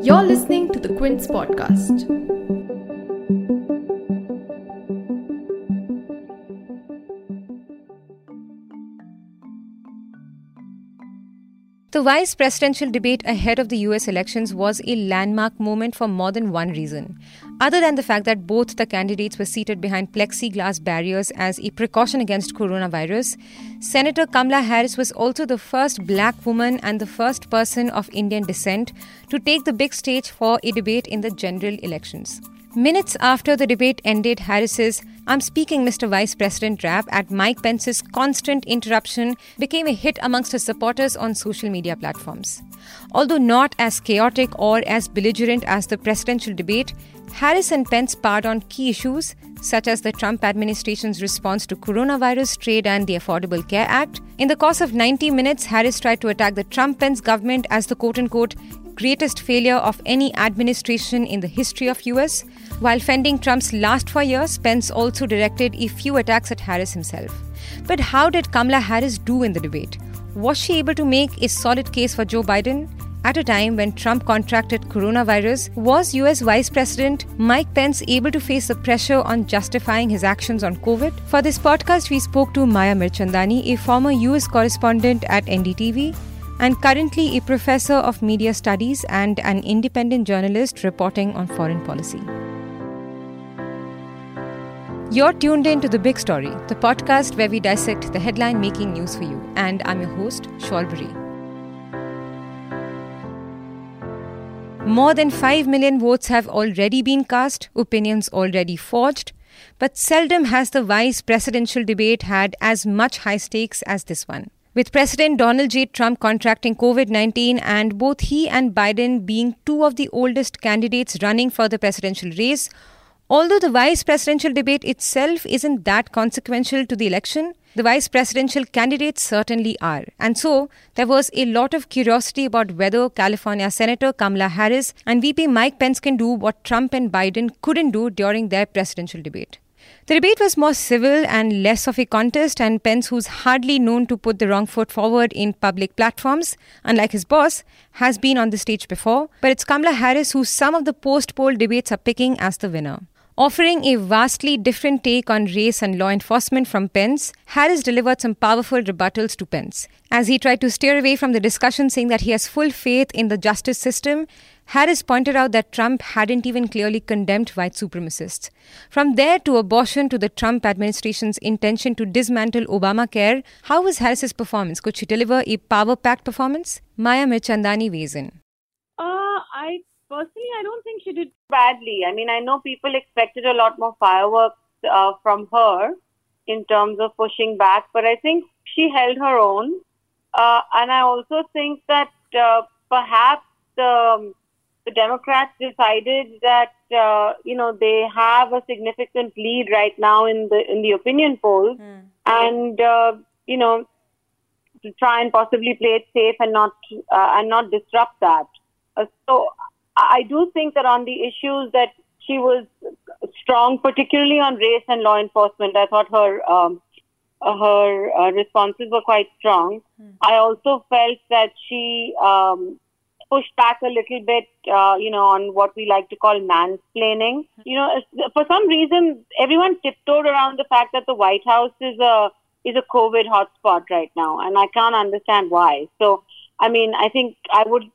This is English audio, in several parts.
You're listening to the Quint's podcast. The vice presidential debate ahead of the US elections was a landmark moment for more than one reason. Other than the fact that both the candidates were seated behind plexiglass barriers as a precaution against coronavirus, Senator Kamala Harris was also the first black woman and the first person of Indian descent to take the big stage for a debate in the general elections. Minutes after the debate ended, Harris's "I'm speaking, Mr. Vice President" rap at Mike Pence's constant interruption became a hit amongst his supporters on social media platforms. Although not as chaotic or as belligerent as the presidential debate, Harris and Pence sparred on key issues such as the Trump administration's response to coronavirus, trade and the Affordable Care Act. In the course of 90 minutes, Harris tried to attack the Trump-Pence government as the quote-unquote greatest failure of any administration in the history of US. While fending Trump's last 4 years, Pence also directed a few attacks at Harris himself. But how did Kamala Harris do in the debate? Was she able to make a solid case for Joe Biden? At a time when Trump contracted coronavirus, was US Vice President Mike Pence able to face the pressure on justifying his actions on COVID? For this podcast, we spoke to Maya Mirchandani, a former US correspondent at NDTV, and currently a professor of media studies and an independent journalist reporting on foreign policy. You're tuned in to The Big Story, the podcast where we dissect the headline-making news for you. And I'm your host, Shalbari. More than 5 million votes have already been cast, opinions already forged, but seldom has the vice presidential debate had as much high stakes as this one. With President Donald J. Trump contracting COVID-19 and both he and Biden being two of the oldest candidates running for the presidential race, although the vice presidential debate itself isn't that consequential to the election, the vice presidential candidates certainly are. And so, there was a lot of curiosity about whether California Senator Kamala Harris and VP Mike Pence can do what Trump and Biden couldn't do during their presidential debate. The debate was more civil and less of a contest, and Pence, who's hardly known to put the wrong foot forward in public platforms, unlike his boss, has been on the stage before. But it's Kamala Harris who some of the post-poll debates are picking as the winner. Offering a vastly different take on race and law enforcement from Pence, Harris delivered some powerful rebuttals to Pence. As he tried to steer away from the discussion, saying that he has full faith in the justice system, Harris pointed out that Trump hadn't even clearly condemned white supremacists. From there to abortion to the Trump administration's intention to dismantle Obamacare, how was Harris's performance? Could she deliver a power-packed performance? Maya Mirchandani weighs in. Personally, I don't think she did badly. I mean, I know people expected a lot more fireworks from her in terms of pushing back, but I think she held her own. And I also think that perhaps the Democrats decided that, they have a significant lead right now in the opinion polls. Mm. And, to try and possibly play it safe and not disrupt that. So I do think that on the issues that she was strong, particularly on race and law enforcement, I thought her responses were quite strong. Mm. I also felt that she pushed back a little bit, on what we like to call mansplaining. Mm. For some reason, everyone tiptoed around the fact that the White House is a COVID hotspot right now, and I can't understand why. So, I mean, I think it would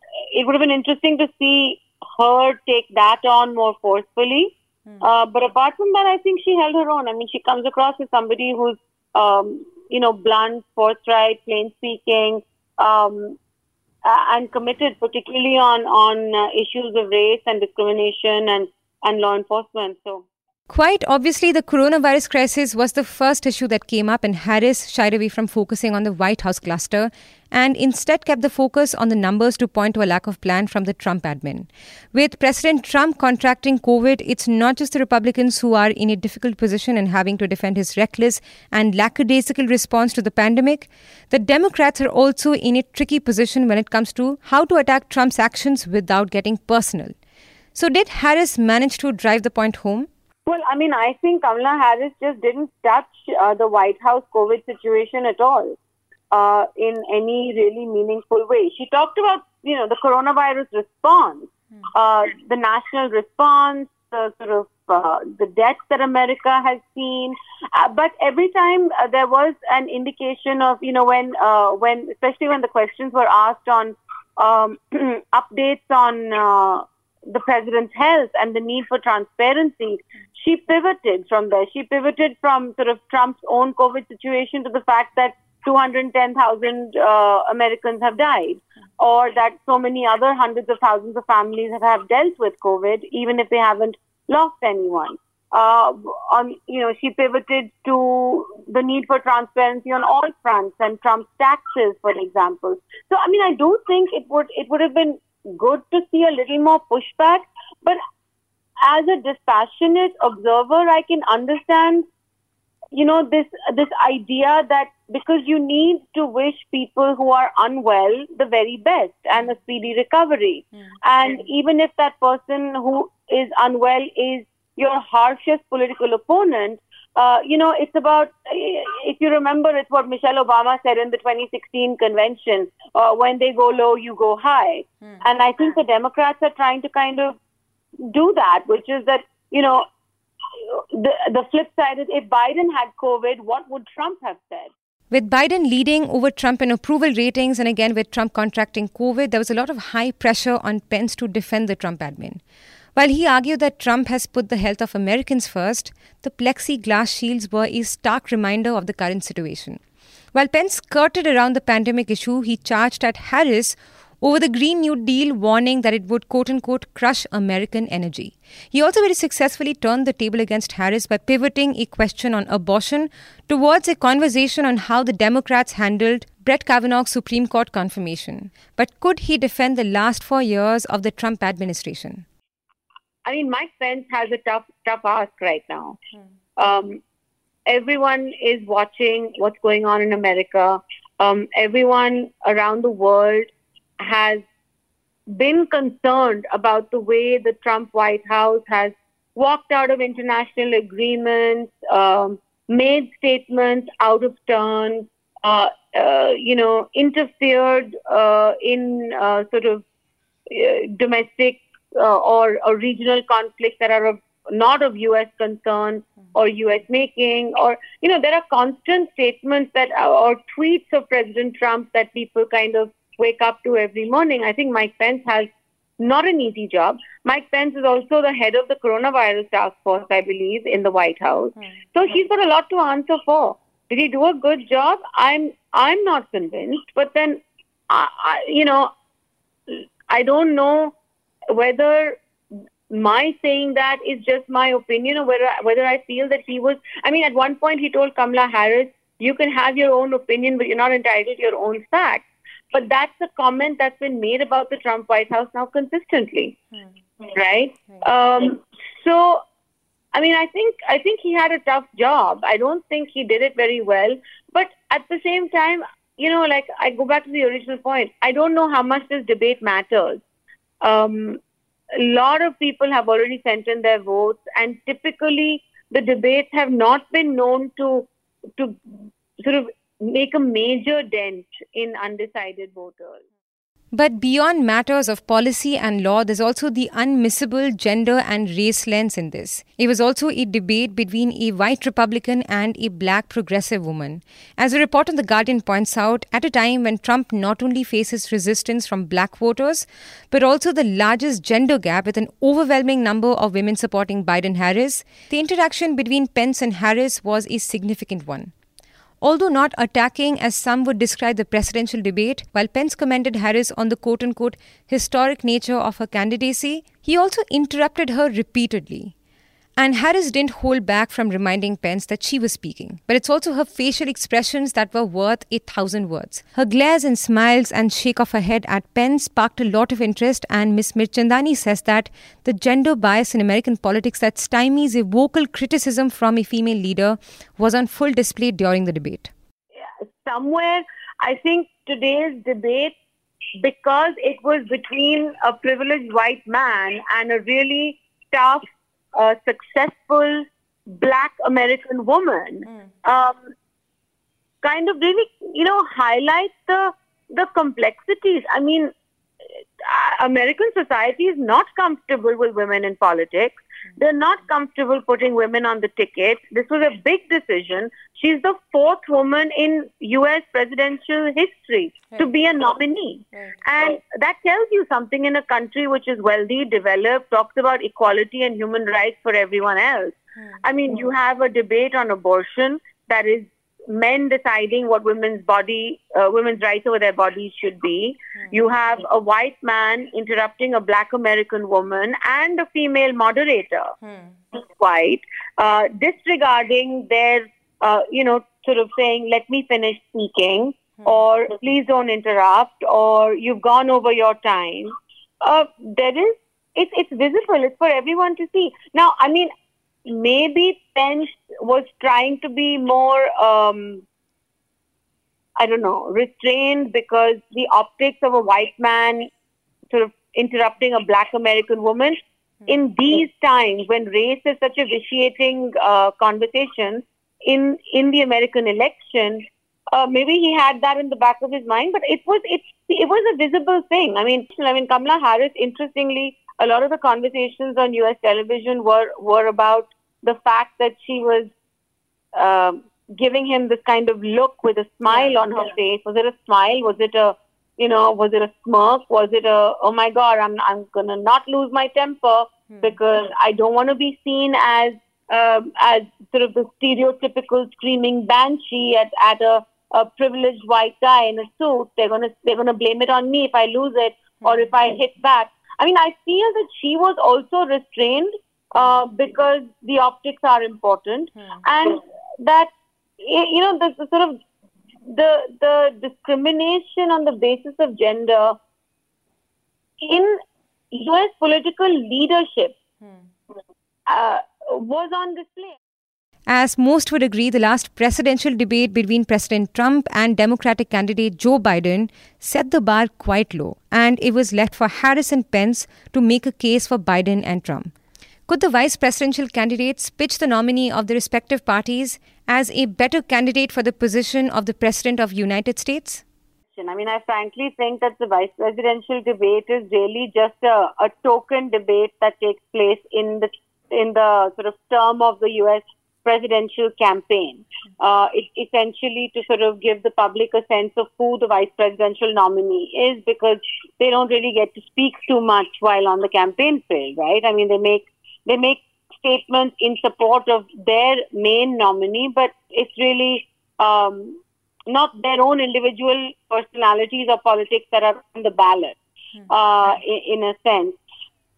have been interesting to see her take that on more forcefully. Mm. But apart from that, I think she held her own. I mean, she comes across as somebody who's, blunt, forthright, plain speaking, and committed, particularly on issues of race and discrimination and law enforcement. So. Quite obviously, the coronavirus crisis was the first issue that came up, and Harris shied away from focusing on the White House cluster and instead kept the focus on the numbers to point to a lack of plan from the Trump admin. With President Trump contracting COVID, it's not just the Republicans who are in a difficult position and having to defend his reckless and lackadaisical response to the pandemic. The Democrats are also in a tricky position when it comes to how to attack Trump's actions without getting personal. So did Harris manage to drive the point home? Well, I mean, I think Kamala Harris just didn't touch the White House COVID situation at all. in any really meaningful way. She talked about, you know, the coronavirus response, the national response, the sort of the deaths that America has seen. But every time there was an indication of, you know, when especially when the questions were asked on updates on the president's health and the need for transparency, she pivoted from there. She pivoted from sort of Trump's own COVID situation to the fact that 210,000 Americans have died, or that so many other hundreds of thousands of families have dealt with COVID, even if they haven't lost anyone. You know, she pivoted to the need for transparency on all fronts and Trump's taxes, for example. So, I mean, I do think it would have been good to see a little more pushback, but as a dispassionate observer, I can understand, you know, this idea that because you need to wish people who are unwell the very best and a speedy recovery. Yeah. And even if that person who is unwell is your harshest political opponent, you know, it's about, if you remember, it's what Michelle Obama said in the 2016 convention, when they go low, you go high. Mm. And I think the Democrats are trying to kind of do that, which is that, you know, the flip side is if Biden had COVID, what would Trump have said? With Biden leading over Trump in approval ratings and again with Trump contracting COVID, there was a lot of high pressure on Pence to defend the Trump admin. While he argued that Trump has put the health of Americans first, the plexiglass shields were a stark reminder of the current situation. While Pence skirted around the pandemic issue, he charged at Harris over the Green New Deal, warning that it would, quote-unquote, crush American energy. He also very successfully turned the table against Harris by pivoting a question on abortion towards a conversation on how the Democrats handled Brett Kavanaugh's Supreme Court confirmation. But could he defend the last 4 years of the Trump administration? I mean, Mike Pence has a tough ask right now. Everyone is watching what's going on in America. Everyone around the world has been concerned about the way the Trump White House has walked out of international agreements, made statements out of turn, you know, interfered in sort of domestic or regional conflicts that are not of U.S. concern or U.S. making, or, you know, there are constant statements that or tweets of President Trump that people kind of wake up to every morning. I think Mike Pence has not an easy job. Mike Pence is also the head of the coronavirus task force, I believe, in the White House. So he's got a lot to answer for. Did he do a good job? I'm not convinced. But then, you know, I don't know whether my saying that is just my opinion or whether I feel that he was... I mean, at one point he told Kamala Harris, you can have your own opinion, but you're not entitled to your own facts. But that's a comment that's been made about the Trump White House now consistently, right? So, I mean, I think he had a tough job. I don't think he did it very well. But at the same time, you know, like I go back to the original point. I don't know how much this debate matters. A lot of people have already sent in their votes, and typically the debates have not been known to sort of make a major dent in undecided voters. But beyond matters of policy and law, there's also the unmissable gender and race lens in this. It was also a debate between a white Republican and a black progressive woman. As a report on The Guardian points out, at a time when Trump not only faces resistance from black voters, but also the largest gender gap with an overwhelming number of women supporting Biden-Harris, the interaction between Pence and Harris was a significant one. Although not attacking, as some would describe the presidential debate, while Pence commended Harris on the quote-unquote historic nature of her candidacy, he also interrupted her repeatedly. And Harris didn't hold back from reminding Pence that she was speaking. But it's also her facial expressions that were worth 1,000 words. Her glares and smiles and shake of her head at Pence sparked a lot of interest, and Ms. Mirchandani says that the gender bias in American politics that stymies a vocal criticism from a female leader was on full display during the debate. Somewhere, I think today's debate, because it was between a privileged white man and a really tough, a successful black American woman, kind of really, highlight the complexities. I mean, American society is not comfortable with women in politics. They're not comfortable putting women on the ticket. This was a big decision. She's the fourth woman in U.S. presidential history to be a nominee. And that tells you something in a country which is wealthy, developed, talks about equality and human rights for everyone else. I mean, you have a debate on abortion that is men deciding what women's rights over their bodies should be. You have a white man interrupting a black American woman and a female moderator, white, disregarding their, sort of saying, let me finish speaking, or please don't interrupt, or you've gone over your time. It's visible. It's for everyone to see. Now, I mean, maybe Pence was trying to be more, restrained because the optics of a white man sort of interrupting a black American woman in these times when race is such a vitiating conversation in the American election. Maybe he had that in the back of his mind, but it was a visible thing. I mean, Kamala Harris, interestingly, a lot of the conversations on U.S. television were about the fact that she was giving him this kind of look with a smile on her face. Was it a smile? Was it a, was it a smirk? Was it a, oh my God, I'm going to not lose my temper because I don't want to be seen as sort of the stereotypical screaming banshee at a privileged white guy in a suit. They're going to blame it on me if I lose it or if I hit back. I mean, I feel that she was also restrained because the optics are important, and that the sort of the discrimination on the basis of gender in U.S. political leadership was on display. As most would agree, the last presidential debate between President Trump and Democratic candidate Joe Biden set the bar quite low, and it was left for Harris and Pence to make a case for Biden and Trump. Could the vice presidential candidates pitch the nominee of the respective parties as a better candidate for the position of the President of the United States? I mean, I frankly think that the vice presidential debate is really just a token debate that takes place in the sort of term of the U.S. presidential campaign, essentially to sort of give the public a sense of who the vice presidential nominee is, because they don't really get to speak too much while on the campaign trail, right? I mean, they make statements in support of their main nominee, but it's really not their own individual personalities or politics that are on the ballot, in a sense.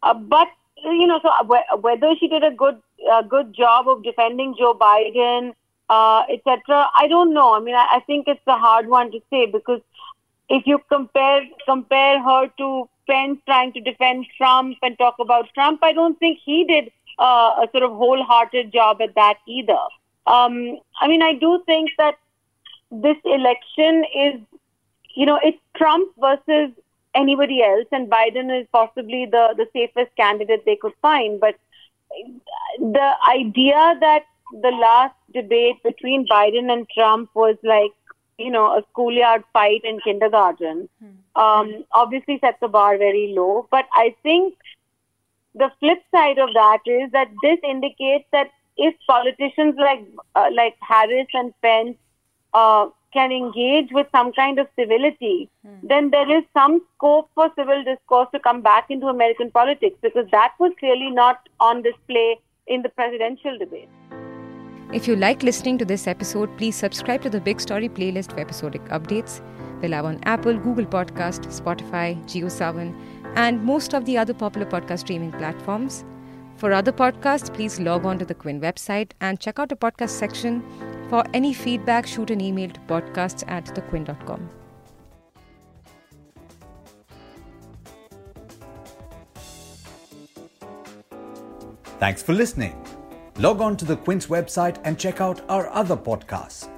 But so whether she did a good job of defending Joe Biden, etc. I don't know. I mean, I think it's a hard one to say, because if you compare her to Pence trying to defend Trump and talk about Trump, I don't think he did a sort of wholehearted job at that either. I mean, I do think that this election is, it's Trump versus anybody else, and Biden is possibly the safest candidate they could find. But the idea that the last debate between Biden and Trump was like, a schoolyard fight in kindergarten, obviously set the bar very low. But I think the flip side of that is that this indicates that if politicians like Harris and Pence can engage with some kind of civility, then there is some scope for civil discourse to come back into American politics, because that was clearly not on display in the presidential debate. If you like listening to this episode, please subscribe to the Big Story playlist for episodic updates. We'll have on Apple, Google Podcast, Spotify, GeoSavan, and most of the other popular podcast streaming platforms. For other podcasts, please log on to the Quint website and check out the podcast section. For any feedback, shoot an email to podcasts@thequint.com. Thanks for listening. Log on to the Quint's website and check out our other podcasts.